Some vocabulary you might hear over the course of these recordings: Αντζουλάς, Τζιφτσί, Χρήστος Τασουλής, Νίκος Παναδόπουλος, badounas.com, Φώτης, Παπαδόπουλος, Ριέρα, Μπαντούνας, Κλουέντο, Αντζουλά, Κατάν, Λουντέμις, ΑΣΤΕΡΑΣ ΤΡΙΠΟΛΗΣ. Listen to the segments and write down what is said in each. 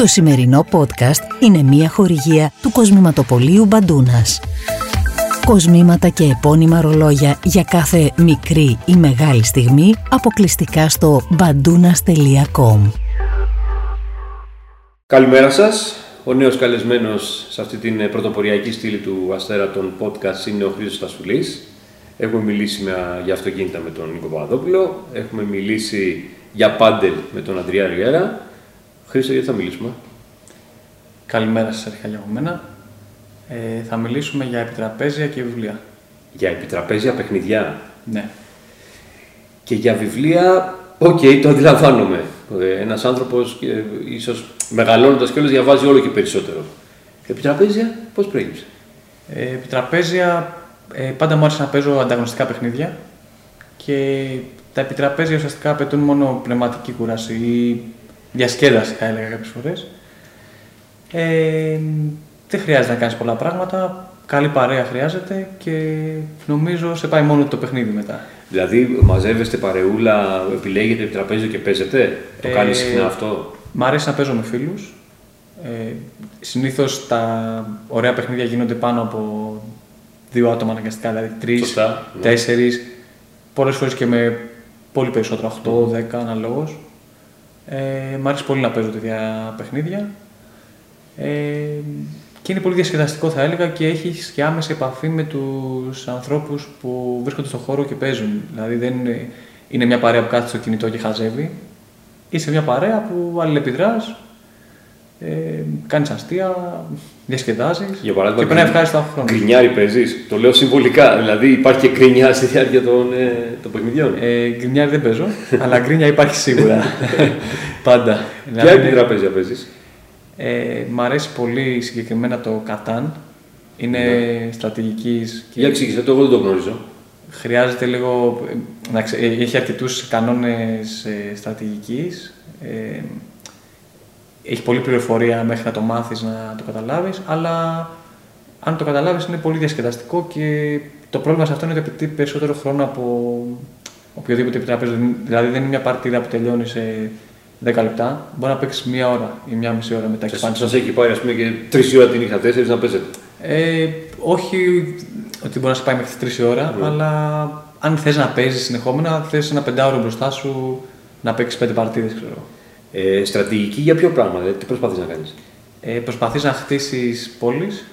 Το σημερινό podcast είναι μία χορηγία του κοσμηματοπωλείου Μπαντούνας. Κοσμήματα και επώνυμα ρολόγια για κάθε μικρή ή μεγάλη στιγμή αποκλειστικά στο badounas.com. Καλημέρα σας. Ο νέος καλεσμένος σε αυτή την πρωτοποριακή στήλη του Αστέρα των podcast είναι ο Χρήστος Τασουλής. Έχουμε μιλήσει για αυτοκίνητα με τον Νίκο Παναδόπουλο. Έχουμε μιλήσει για πάντελ με τον Ανδρέα Ριέρα. Χρήστο, γιατί θα μιλήσουμε? Καλημέρα σας αρχικά για μένα. Θα μιλήσουμε για επιτραπέζια και βιβλία. Για επιτραπέζια παιχνιδιά. Ναι. Και για βιβλία, το αντιλαμβάνομαι. Ένας άνθρωπος, ίσως μεγαλώνοντας κιόλας, διαβάζει όλο και περισσότερο. Επιτραπέζια, πώς προέκυψε? Επιτραπέζια, πάντα μου άρεσε να παίζω ανταγωνιστικά παιχνίδια. Και τα επιτραπέζια ουσιαστικά απαιτούν μόνο πνευματική κούραση ή διασκέδαση, θα έλεγα κάποιες φορές. Δεν χρειάζεται να κάνεις πολλά πράγματα, καλή παρέα χρειάζεται και νομίζω σε πάει μόνο το παιχνίδι μετά. Δηλαδή μαζεύεστε παρεούλα, επιλέγετε επιτραπέζιο και παίζετε, το κάνεις συχνά αυτό? Μ' αρέσει να παίζω με φίλους. Συνήθως τα ωραία παιχνίδια γίνονται πάνω από δύο άτομα αναγκαστικά, δηλαδή 3, 4, ναι. Πολλές φορές και με πολύ περισσότερο, 8, 10 αναλόγως. Μ' αρέσει πολύ να παίζω τέτοια παιχνίδια. Και είναι πολύ διασκεδαστικό, θα έλεγα, και έχεις και άμεση επαφή με τους ανθρώπους που βρίσκονται στον χώρο και παίζουν. Δηλαδή δεν είναι μια παρέα που κάθεται στο κινητό και χαζεύει. Είσαι μια παρέα που αλληλεπιδράς, κάνεις αστεία, διασκεδάζεις. Για παράδειγμα, και πρέπει να ευχάριστα χρόνο. Γκρινιάρι παίζεις? Το λέω συμβολικά. Δηλαδή υπάρχει και γκρινιά στη διάρκεια των παιχνιδιών. Γκρινιάρι δεν παίζω, αλλά γκρινιά υπάρχει σίγουρα. Πάντα. Ποια επιτραπέζια παίζεις? Μ' αρέσει πολύ συγκεκριμένα το Κατάν. Είναι στρατηγικής. Για εξήγησε το, εγώ δεν το γνωρίζω. Χρειάζεται λίγο. Έχει αρκετούς κανόνες στρατηγικής. Έχει πολλή πληροφορία μέχρι να το μάθεις, να το καταλάβεις. Αλλά αν το καταλάβεις, είναι πολύ διασκεδαστικό και το πρόβλημα σε αυτό είναι ότι απαιτεί περισσότερο χρόνο από οποιοδήποτε επιτραπέζιο. Δηλαδή, δεν είναι μια παρτίδα που τελειώνει σε 10 λεπτά, μπορεί να παίξει μία ώρα ή μία μισή ώρα μετά εξφάνιση. Σας έχει πάει, ας πούμε, και 3 ώρα την είχα, 4 να παίζετε? Όχι ότι μπορεί να σε πάει μέχρι τις 3 ώρα, αλλά αν θες να παίζεις συνεχόμενα, θες ένα 5ωρο μπροστά σου να παίξεις 5 παρτίδες, ξέρω. Στρατηγική για ποιο πράγμα, τι προσπαθείς να κάνεις? Προσπαθείς να χτίσεις πόλεις,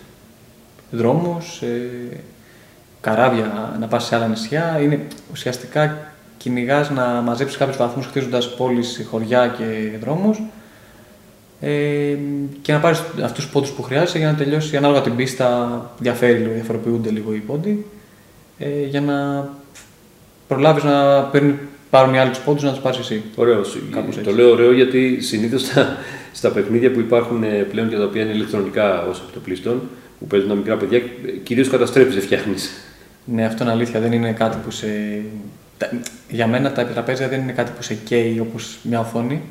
δρόμους, καράβια, να πας σε άλλα νησιά. Είναι ουσιαστικά. Κυνηγάς να μαζέψεις κάποιους βαθμούς χτίζοντας πόλεις, χωριά και δρόμους και να πάρεις αυτούς τους πόντους που χρειάζεσαι για να τελειώσει. Ανάλογα την πίστα διαφοροποιούνται λίγο οι πόντοι για να προλάβεις να πάρουν οι άλλοι τους πόντους να τους πάρεις εσύ. Ωραίο. Το λέω ωραίο γιατί συνήθως στα παιχνίδια που υπάρχουν πλέον και τα οποία είναι ηλεκτρονικά ως επιτοπλίστων που παίζουν τα μικρά παιδιά, κυρίως καταστρέφεις, δεν φτιάχνεις. Ναι, αυτό είναι αλήθεια. Δεν είναι κάτι που σε. Για μένα τα επιτραπέζια δεν είναι κάτι που σε καίει όπως μια οθόνη.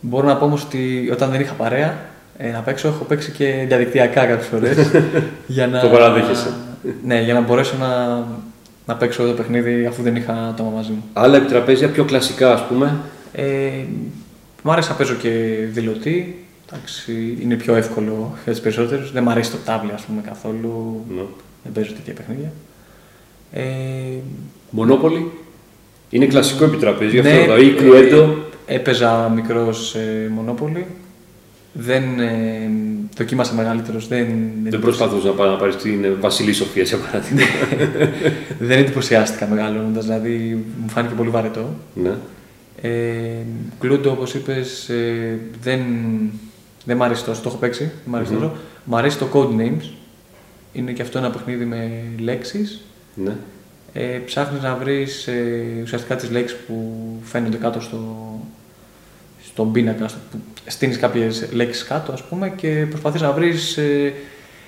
Μπορώ να πω όμως ότι όταν δεν είχα παρέα να παίξω, έχω παίξει και διαδικτυακά κάποιες φορές. Το παραδέχεσαι. Ναι, για να μπορέσω να παίξω το παιχνίδι αφού δεν είχα άτομα μαζί μου. Άλλα επιτραπέζια, πιο κλασικά, ας πούμε. Μ' άρεσε να παίζω και δηλωτή. Εντάξει, είναι πιο εύκολο για τους περισσότερους. Δεν μ' αρέσει το τάβλι, ας πούμε, καθόλου. No. Δεν παίζω τέτοια παιχνίδια. Μονόπολη. Είναι κλασικό επιτραπέζιο, ναι, αυτό ή κλουέντο. Έπαιζα μικρός μονόπολη. Δοκίμασα μεγαλύτερος. Δεν προσπαθούσα να πάρεις την Βασιλή Σοφία σε παράδειγμα. Δεν εντυπωσιάστηκα μεγαλώνοντας, δηλαδή μου φάνηκε πολύ βαρετό. Ναι. Κλουέντο, όπως είπες, δεν μ' αρέσει τόσο. Το έχω παίξει. Μ' αρέσει το Code Names. Είναι και αυτό ένα παιχνίδι με λέξεις. Ναι. Ψάχνεις να βρεις ουσιαστικά τις λέξεις που φαίνονται κάτω στον πίνακα, στείνεις κάποιες λέξεις κάτω, ας πούμε, και προσπαθείς να βρεις,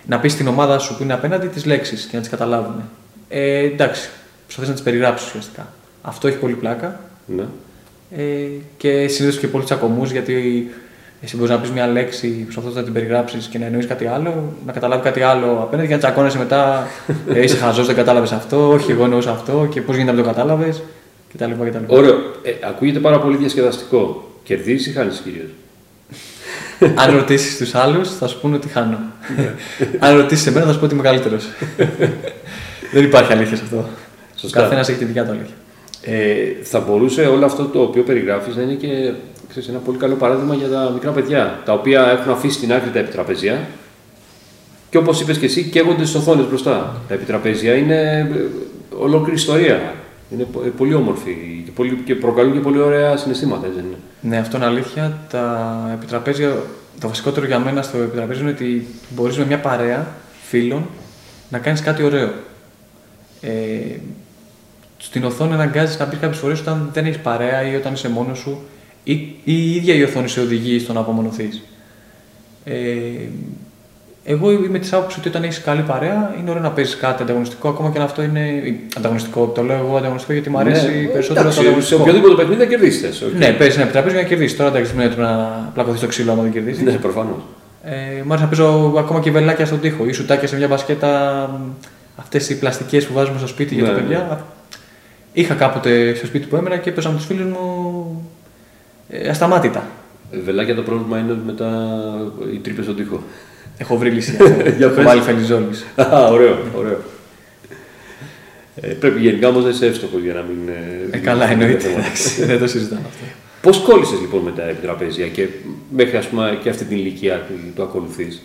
να πεις στην ομάδα σου που είναι απέναντι τις λέξεις και να τις καταλάβουν. Εντάξει, προσπαθείς να τις περιγράψεις ουσιαστικά. Αυτό έχει πολύ πλάκα. Ναι. Και συνήθως και πολύ τσακωμούς, γιατί εσύ μπορείς να πεις μια λέξη, προσπαθώντας να την περιγράψεις και να εννοείς κάτι άλλο, να καταλάβει κάτι άλλο απέναντι και να τσακώνεσαι μετά. Είσαι χαζός, δεν κατάλαβες αυτό, όχι, εγώ εννοούσα αυτό και πώς γίνεται να το κατάλαβες κτλ. Ωραίο. Ακούγεται πάρα πολύ διασκεδαστικό. Κερδίζεις ή χάνεις κυρίως? Αν ρωτήσεις τους άλλους, θα σου πούνε ότι χάνω. Αν ρωτήσεις εμένα, θα σου πω ότι είμαι καλύτερος. Δεν υπάρχει αλήθεια σε αυτό. Σωστά. Καθένας έχει τη δικιά του αλήθεια. Θα μπορούσε όλο αυτό το οποίο περιγράφεις να είναι και ξέρεις, ένα πολύ καλό παράδειγμα για τα μικρά παιδιά, τα οποία έχουν αφήσει στην άκρη τα επιτραπέζια και όπως είπες και εσύ, καίγονται στις οθόνες μπροστά. Τα επιτραπέζια είναι ολόκληρη ιστορία. Είναι πολύ όμορφη και προκαλούν και πολύ ωραία συναισθήματα, έτσι δεν είναι? Ναι, αυτό είναι αλήθεια. Τα επιτραπέζια, το βασικότερο για μένα στο επιτραπέζι είναι ότι μπορείς με μια παρέα φίλων να κάνεις κάτι ωραίο. Στην οθόνη αναγκάζεις να μπεις κάποιες φορές όταν δεν έχεις παρέα ή όταν είσαι μόνος σου ή η ίδια η οθόνη σε οδηγεί στο να απομονωθείς. Εγώ είμαι της άποψης ότι όταν έχεις καλή παρέα είναι ωραίο να παίζεις κάτι ανταγωνιστικό, ακόμα και αν αυτό είναι ανταγωνιστικό. Το λέω εγώ ανταγωνιστικό γιατί μου αρέσει περισσότερο το ανταγωνιστικό. Σε οποιοδήποτε παιχνίδι θα κερδίσεις. Okay. Ναι, παίζεις ένα επιτραπέζι για να κερδίσεις. Τώρα εντάξει, πρέπει να πλακωθείς στο ξύλο άμα δεν κερδίσεις. Ναι, προφανώς. Μου αρέσει να παίζω ακόμα και βελάκια στον τοίχο ή σουτάκια σε μια μπασκέτα. Αυτές οι πλαστικές που βάζουμε στο σπίτι, ναι, για τα παιδιά. Ναι. Είχα κάποτε στο σπίτι που έμενα και έπαιζα με τους φίλους μου ασταμάτητα. Βελάκια το πρόβλημα είναι μετά οι τρύπες στον τοίχο. Έχω βρει λύση. Έχω βάλει φελιζόλμης. Ωραίο, ωραίο. Πρέπει γενικά όμως να είσαι εύστοχος για να μην. Καλά, εννοείται. Δεν το συζητάμε αυτό. Πώς κόλλησες λοιπόν με τα επιτραπέζια και μέχρι ας πούμε και αυτή την ηλικία το ακολουθείς?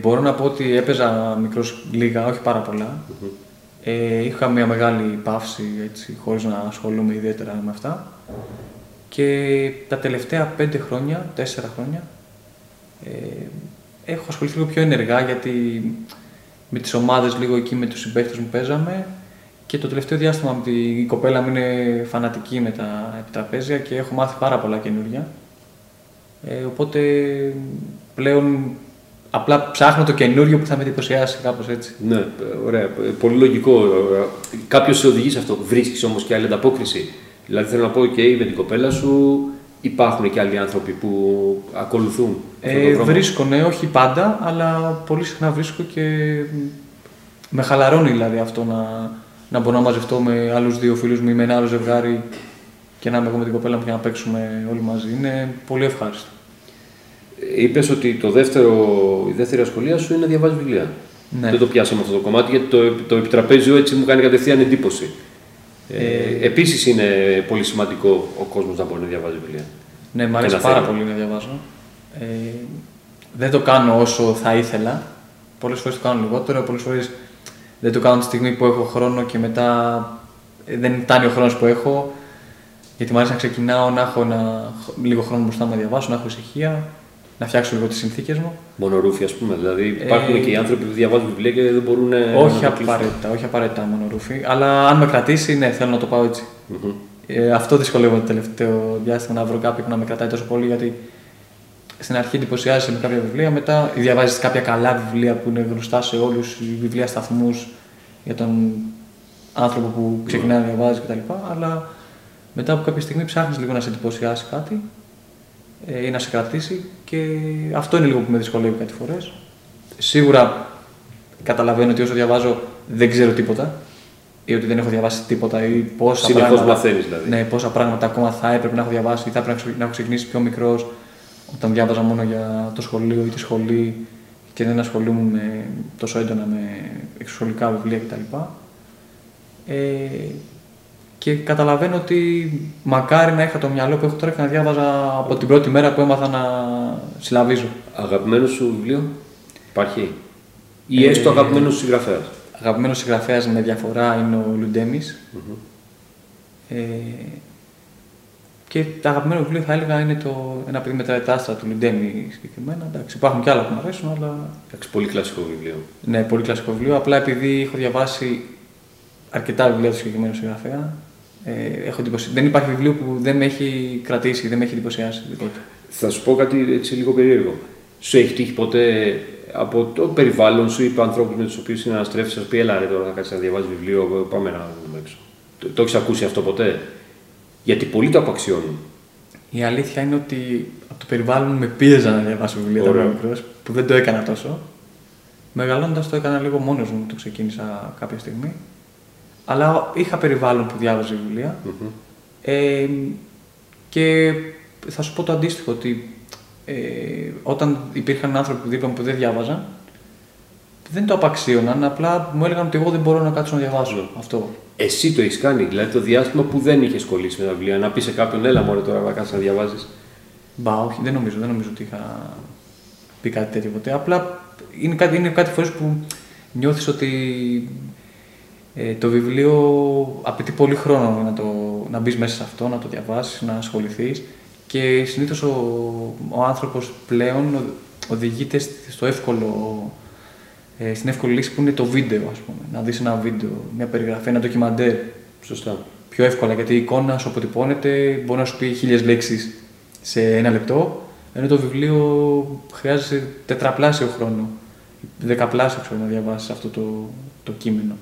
Μπορώ να πω ότι έπαιζα μικρός λίγα, όχι πάρα πολλά. Mm-hmm. Είχα μια μεγάλη παύση έτσι, χωρίς να ασχολούμαι ιδιαίτερα με αυτά. Και τα τελευταία 4 χρόνια, έχω ασχοληθεί λίγο πιο ενεργά γιατί με τις ομάδες λίγο εκεί με τους συμπαίχτες μου παίζαμε. Και το τελευταίο διάστημα με την κοπέλα μου είναι φανατική με τα επιτραπέζια και έχω μάθει πάρα πολλά καινούργια. Οπότε πλέον απλά ψάχνω το καινούριο που θα με εντυπωσιάσει, κάπως έτσι. Ναι, ωραία. Πολύ λογικό. Κάποιος σε οδηγεί σε αυτό. Βρίσκεις όμως και άλλη ανταπόκριση? Δηλαδή θέλω να πω, OK, με την κοπέλα σου υπάρχουν και άλλοι άνθρωποι που ακολουθούν αυτόν τον δρόμο? Βρίσκω, ναι, όχι πάντα, αλλά πολύ συχνά βρίσκω και με χαλαρώνει δηλαδή αυτό να μπορώ να μαζευτώ με άλλους δύο φίλους μου ή με ένα άλλο ζευγάρι και να είμαι εγώ με την κοπέλα μου και να παίξουμε όλοι μαζί. Είναι πολύ ευχάριστο. Είπες ότι η δεύτερη ασχολία σου είναι να διαβάζεις βιβλία. Ναι. Δεν το πιάσαμε αυτό το κομμάτι γιατί το επιτραπέζιο έτσι μου κάνει κατευθείαν εντύπωση. Επίσης είναι πολύ σημαντικό ο κόσμος να μπορεί να διαβάζει βιβλία. Ναι, μου αρέσει πάρα πολύ να διαβάζω. Δεν το κάνω όσο θα ήθελα. Πολλές φορές το κάνω λιγότερο, πολλές φορές δεν το κάνω τη στιγμή που έχω χρόνο και μετά δεν φτάνει ο χρόνος που έχω. Γιατί μου αρέσει να ξεκινάω, να έχω λίγο χρόνο μπροστά μου να διαβάσω, να έχω ησυχία, να φτιάξω λίγο τις συνθήκες μου. Μονορούφοι, ας πούμε. Δηλαδή, υπάρχουν και οι άνθρωποι που διαβάζουν βιβλία και δεν μπορούν να απαραίτητα, όχι απαραίτητα μονορούφοι. Αλλά αν με κρατήσει, ναι, θέλω να το πάω έτσι. Mm-hmm. Αυτό δυσκολεύομαι το τελευταίο διάστημα να βρω κάποιον που να με κρατάει τόσο πολύ. Γιατί στην αρχή εντυπωσιάζεσαι με κάποια βιβλία, μετά διαβάζεις κάποια καλά βιβλία που είναι γνωστά σε όλους, βιβλία σταθμούς για τον άνθρωπο που ξεκινάει να διαβάζει κτλ. Αλλά μετά από κάποια στιγμή ψάχνεις λίγο να σε εντυπωσιάσει κάτι ή να σε κρατήσει και αυτό είναι λίγο που με δυσκολεύει κάτι φορές. Σίγουρα καταλαβαίνω ότι όσο διαβάζω δεν ξέρω τίποτα ή ότι δεν έχω διαβάσει τίποτα ή πόσα πράγματα, δηλαδή. Ναι, πόσα πράγματα ακόμα θα έπρεπε να έχω διαβάσει ή θα έπρεπε να έχω ξεκινήσει πιο μικρός όταν διάβαζα μόνο για το σχολείο ή τη σχολή και δεν ασχολούμουν τόσο έντονα με εξωσχολικά βιβλία κτλ. Και καταλαβαίνω ότι μακάρι να είχα το μυαλό που έχω τώρα και να διάβαζα από την πρώτη μέρα που έμαθα να συλλαβίζω. Αγαπημένο σου βιβλίο υπάρχει ή έστω αγαπημένο σου συγγραφέα? Αγαπημένο συγγραφέα με διαφορά είναι ο Λουντέμις. Mm-hmm. Και το αγαπημένο βιβλίο θα έλεγα είναι ένα παιδί με τα ετάστρα του Λουντέμι συγκεκριμένα. Εντάξει, υπάρχουν και άλλα που μου αρέσουν, αλλά. Εντάξει, πολύ κλασικό βιβλίο. Ναι, πολύ κλασικό βιβλίο. Απλά επειδή έχω διαβάσει αρκετά βιβλία του συγκεκριμένου συγγραφέα, δεν υπάρχει βιβλίο που δεν με έχει κρατήσει, δεν με έχει εντυπωσιάσει. Θα σου πω κάτι έτσι λίγο περίεργο. Σου έχει τύχει ποτέ από το περιβάλλον σου ή από ανθρώπου με του οποίου συναναστρέφει, πει έλα ρε τώρα να κάτσει να διαβάζει βιβλίο, πάμε να δούμε έξω? Το έχει ακούσει αυτό ποτέ? Γιατί πολλοί το απαξιώνουν. Η αλήθεια είναι ότι από το περιβάλλον με πίεζαν να διαβάσω βιβλία όταν ήμουν μικρός, που δεν το έκανα τόσο. Μεγαλώντας το έκανα λίγο μόνος μου, το ξεκίνησα κάποια στιγμή. Αλλά είχα περιβάλλον που διάβαζε βιβλία. Mm-hmm. Και θα σου πω το αντίστοιχο, ότι όταν υπήρχαν άνθρωποι δίπλα μου που δεν διάβαζαν, δεν το απαξίωναν, απλά μου έλεγαν ότι εγώ δεν μπορώ να κάτσω να διαβάζω αυτό. Εσύ το έχεις κάνει, δηλαδή το διάστημα που δεν είχες κολλήσει με τα βιβλία, να πεις σε κάποιον, έλα μωρέ τώρα να κάτσεις να διαβάζεις? Μπα, όχι, δεν νομίζω ότι είχα πει κάτι τέτοιο ποτέ. Απλά είναι κάτι φορές που νιώθεις ότι το βιβλίο απαιτεί πολύ χρόνο να μπεις μέσα σε αυτό, να το διαβάσεις, να ασχοληθείς. Και συνήθως ο άνθρωπος πλέον οδηγείται στην εύκολη λύση που είναι το βίντεο, ας πούμε. Να δεις ένα βίντεο, μια περιγραφή, ένα ντοκιμαντέρ. Σωστά. Πιο εύκολα, γιατί η εικόνα σου αποτυπώνεται, μπορεί να σου πει 1000 λέξεις σε 1 λεπτό, ενώ το βιβλίο χρειάζεται τετραπλάσιο χρόνο, 10πλάσιο χρόνο να διαβάσεις αυτό το κείμενο.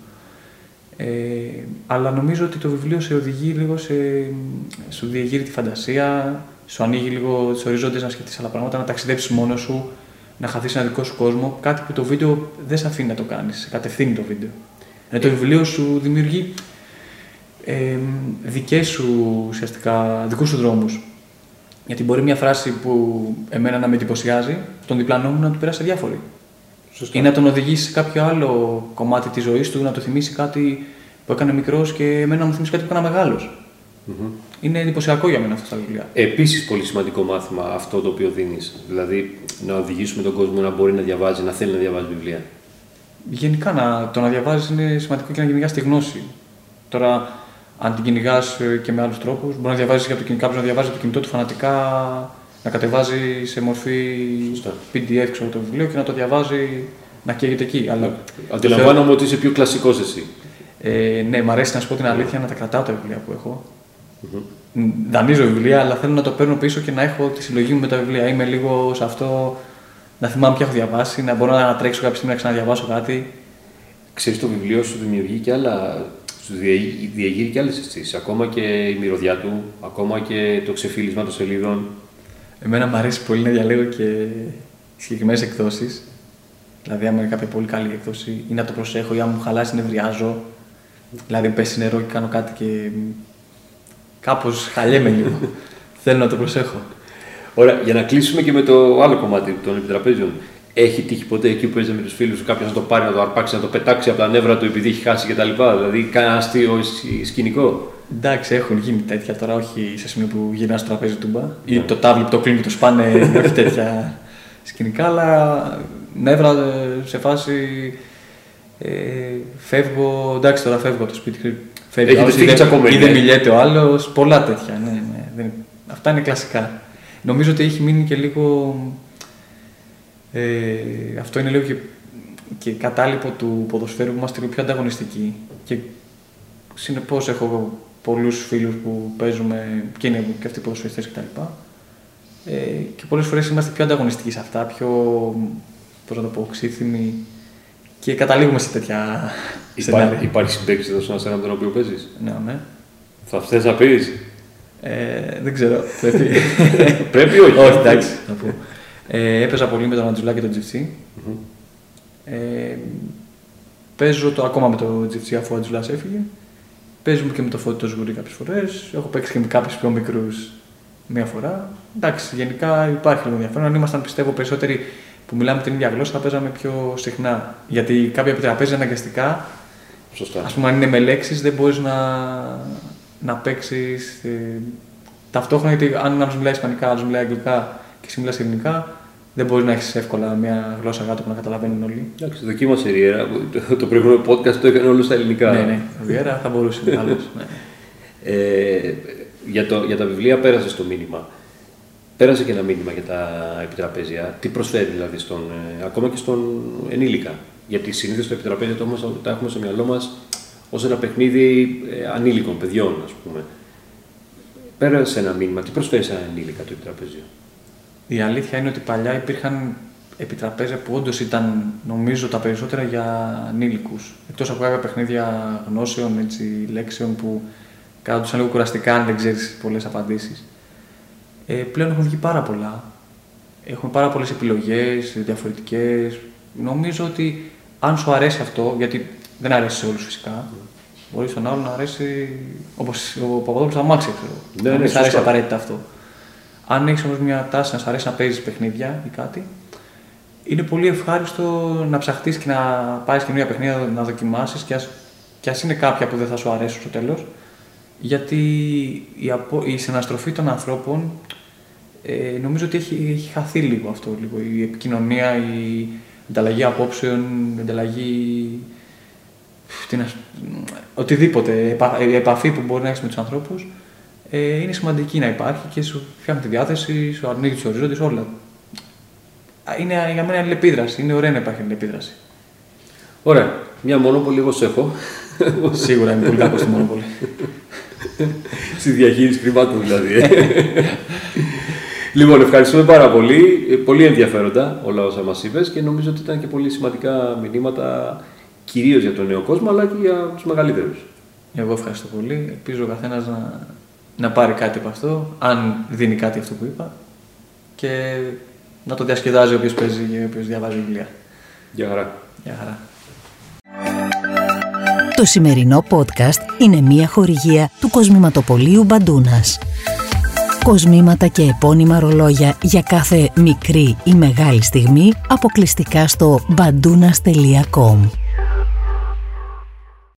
Αλλά νομίζω ότι το βιβλίο σε οδηγεί λίγο, σου διεγείρει τη φαντασία, σου ανοίγει λίγο τους οριζόντες να σκεφτείς άλλα πράγματα, να ταξιδέψεις μόνος σου, να χαθείς έναν δικό σου κόσμο. Κάτι που το βίντεο δεν σε αφήνει να το κάνεις, κατευθύνει το βίντεο. Το βιβλίο σου δημιουργεί δικές σου, ουσιαστικά, δικούς σου δρόμους. Γιατί μπορεί μια φράση που εμένα να με εντυπωσιάζει, τον διπλανό μου να του περάσει διάφορη. Σωστά. Ή να τον οδηγήσει σε κάποιο άλλο κομμάτι της ζωής του, να το θυμίσει κάτι που έκανε μικρός και εμένα να μου θυμίσει κάτι που έκανα μεγάλος. Mm-hmm. Είναι εντυπωσιακό για μένα αυτά τα βιβλία. Επίσης, πολύ σημαντικό μάθημα αυτό το οποίο δίνεις. Δηλαδή, να οδηγήσουμε τον κόσμο να μπορεί να διαβάζει, να θέλει να διαβάζει βιβλία. Γενικά, το να διαβάζει είναι σημαντικό και να κυνηγάς τη γνώση. Τώρα, αν την κυνηγάς και με άλλους τρόπους, μπορεί να διαβάζει για το κινητό, κάποιος να διαβάζει το κινητό του φανατικά, να κατεβάζει σε μορφή PDF ξέρω, το βιβλίο και να το διαβάζει, να καίγεται εκεί. Αλλά αντιλαμβάνομαι ότι είσαι πιο κλασικός εσύ. Ναι, μ' αρέσει να σου πω την αλήθεια, να τα κρατάω τα βιβλία που έχω. Mm-hmm. Δανείζω βιβλία, αλλά θέλω να το παίρνω πίσω και να έχω τη συλλογή μου με τα βιβλία. Είμαι λίγο σε αυτό, να θυμάμαι ποια έχω διαβάσει, να μπορώ να ανατρέξω κάποια στιγμή να ξαναδιαβάσω κάτι. Ξέρεις, το βιβλίο σου δημιουργεί και άλλα. Σου διεγείρει και άλλες αισθήσεις. Ακόμα και η μυρωδιά του, ακόμα και το ξεφύλισμα των σελίδων. Εμένα μου αρέσει πολύ να διαλέγω και συγκεκριμένες εκδόσεις. Δηλαδή, άμα είναι κάποια πολύ καλή εκδόση, ή να το προσέχω, ή αν μου χαλάσει, νευριάζω. Δηλαδή, πέσει νερό και κάνω κάτι και κάπως χαλιέμαι λίγο. Θέλω να το προσέχω. Ωραία, για να κλείσουμε και με το άλλο κομμάτι των επιτραπέζιων. Έχει τύχει ποτέ εκεί που παίζει με τους φίλους σου κάποιος να το πάρει, να το αρπάξει, να το πετάξει από τα νεύρα του επειδή έχει χάσει κτλ? Δηλαδή, κανένα αστείο σκηνικό. Εντάξει, έχουν γίνει τέτοια τώρα, όχι σε σημείο που γυρνά στο τραπέζι τούμπα ή το τάβλι που το κλείνει και το σπάνε, όχι τέτοια σκηνικά, αλλά νεύρα σε φάση φεύγω. Εντάξει, τώρα φεύγω από το σπίτι. Ή δεν μιλιέται ο άλλος. Πολλά τέτοια. Ναι. Αυτά είναι κλασικά. Νομίζω ότι έχει μείνει και λίγο. Αυτό είναι λίγο και κατάλοιπο του ποδοσφαίρου που είμαστε λίγο πιο ανταγωνιστικοί. Και συνεπώς έχω πολλούς φίλους που παίζουμε και είναι και αυτοί ποδοσφαιριστές κτλ. Και πολλές φορές είμαστε πιο ανταγωνιστικοί σε αυτά, πιο, πώς να το πω, ξύθιμοι. Και καταλήγουμε σε τέτοια σενάρια. Υπάρχει συμπαίκτης εδώ στον Αστέρα με τον οποίο παίζεις? Ναι. Θα θες να πεις? Δεν ξέρω. Πρέπει όχι. Όχι, εντάξει, να πω. Έπαιζα πολύ με τον Αντζουλά και τον Τζιφτσί. Mm-hmm. Παίζω ακόμα με τον Τζιφτσί αφού ο Αντζουλάς έφυγε. Παίζουμε και με το Φώτη το Σγουρί κάποιες φορές. Έχω παίξει και με κάποιους πιο μικρούς μία φορά. Εντάξει, γενικά υπάρχει λίγο ενδιαφέρον. Αν ήμασταν, πιστεύω, περισσότεροι που μιλάμε την ίδια γλώσσα, θα παίζαμε πιο συχνά. Γιατί κάποια επιτραπέζια αναγκαστικά, ας πούμε, αν είναι με λέξεις, δεν μπορείς να παίξεις ταυτόχρονα. Γιατί αν ένας μιλάει ισπανικά, άλλος μιλάει αγγλικά και εσύ μιλάς ελληνικά, δεν μπορεί να έχεις εύκολα μια γλώσσα γάτο που να καταλαβαίνουν όλοι. Εντάξει, δοκίμασε η Ριέρα. Το προηγούμενο podcast το έκανε όλο στα ελληνικά. Ναι, Ριέρα θα μπορούσε άλλος. Για τα βιβλία πέρασε το μήνυμα. Πέρασε και ένα μήνυμα για τα επιτραπέζια. Τι προσφέρει δηλαδή ακόμα και στον ενήλικα? Γιατί συνήθως τα επιτραπέζια τα έχουμε στο μυαλό μας ως ένα παιχνίδι ανήλικων παιδιών, ας πούμε. Πέρασε ένα μήνυμα. Τι προσφέρει σε ένα ενήλικα το επιτραπέζιο? Η αλήθεια είναι ότι παλιά υπήρχαν επιτραπέζια που όντως ήταν, νομίζω, τα περισσότερα για ανήλικους. Εκτός από κάποια παιχνίδια γνώσεων, λέξεων που κρατούσαν λίγο κουραστικά, αν δεν ξέρεις πολλές απαντήσεις. Πλέον έχουν βγει πάρα πολλά. Έχουν πάρα πολλές επιλογές, διαφορετικές. Νομίζω ότι αν σου αρέσει αυτό, γιατί δεν αρέσει σε όλους φυσικά, μπορεί στον άλλον να αρέσει, όπως ο Παπαδόπουλος, αμάξι. Δεν αρέσει απαραίτητα αυτό. Αν έχεις όμως μια τάση να σου αρέσει να παίζεις παιχνίδια ή κάτι, είναι πολύ ευχάριστο να ψαχτείς και να πάρεις καινούργια παιχνίδια, να δοκιμάσεις και ας είναι κάποια που δεν θα σου αρέσουν στο τέλος. Γιατί η συναστροφή των ανθρώπων, νομίζω ότι έχει χαθεί λίγο αυτό. Λίγο. Η επικοινωνία, η ανταλλαγή απόψεων, η ανταλλαγή. Οτιδήποτε. Η επαφή που μπορεί να έχεις με τους ανθρώπους, είναι σημαντική να υπάρχει και σου φτιάχνει τη διάθεση, σου ανοίγει τους οριζόντες, όλα. Είναι για μένα αλληλεπίδραση. Είναι ωραία να υπάρχει αλληλεπίδραση. Ωραία. Μια μονόπολη εγώ σε έχω. Σίγουρα είναι πολύ κακό στη μονόπολη. Στη διαχείριση χρημάτων δηλαδή. Λοιπόν, ευχαριστούμε πάρα πολύ. Πολύ ενδιαφέροντα όλα όσα μας είπες και νομίζω ότι ήταν και πολύ σημαντικά μηνύματα κυρίως για τον νέο κόσμο αλλά και για τους μεγαλύτερους. Εγώ ευχαριστώ πολύ. Ελπίζω ο καθένας να πάρει κάτι από αυτό, αν δίνει κάτι αυτό που είπα και να το διασκεδάζει όποιος παίζει και όποιος διαβάζει βιβλία. Γεια χαρά. Γεια χαρά. Το σημερινό podcast είναι μια χορηγία του κοσμηματοπωλείου Μπαντούνας. Κοσμήματα και επώνυμα ρολόγια για κάθε μικρή ή μεγάλη στιγμή αποκλειστικά στο badounas.com.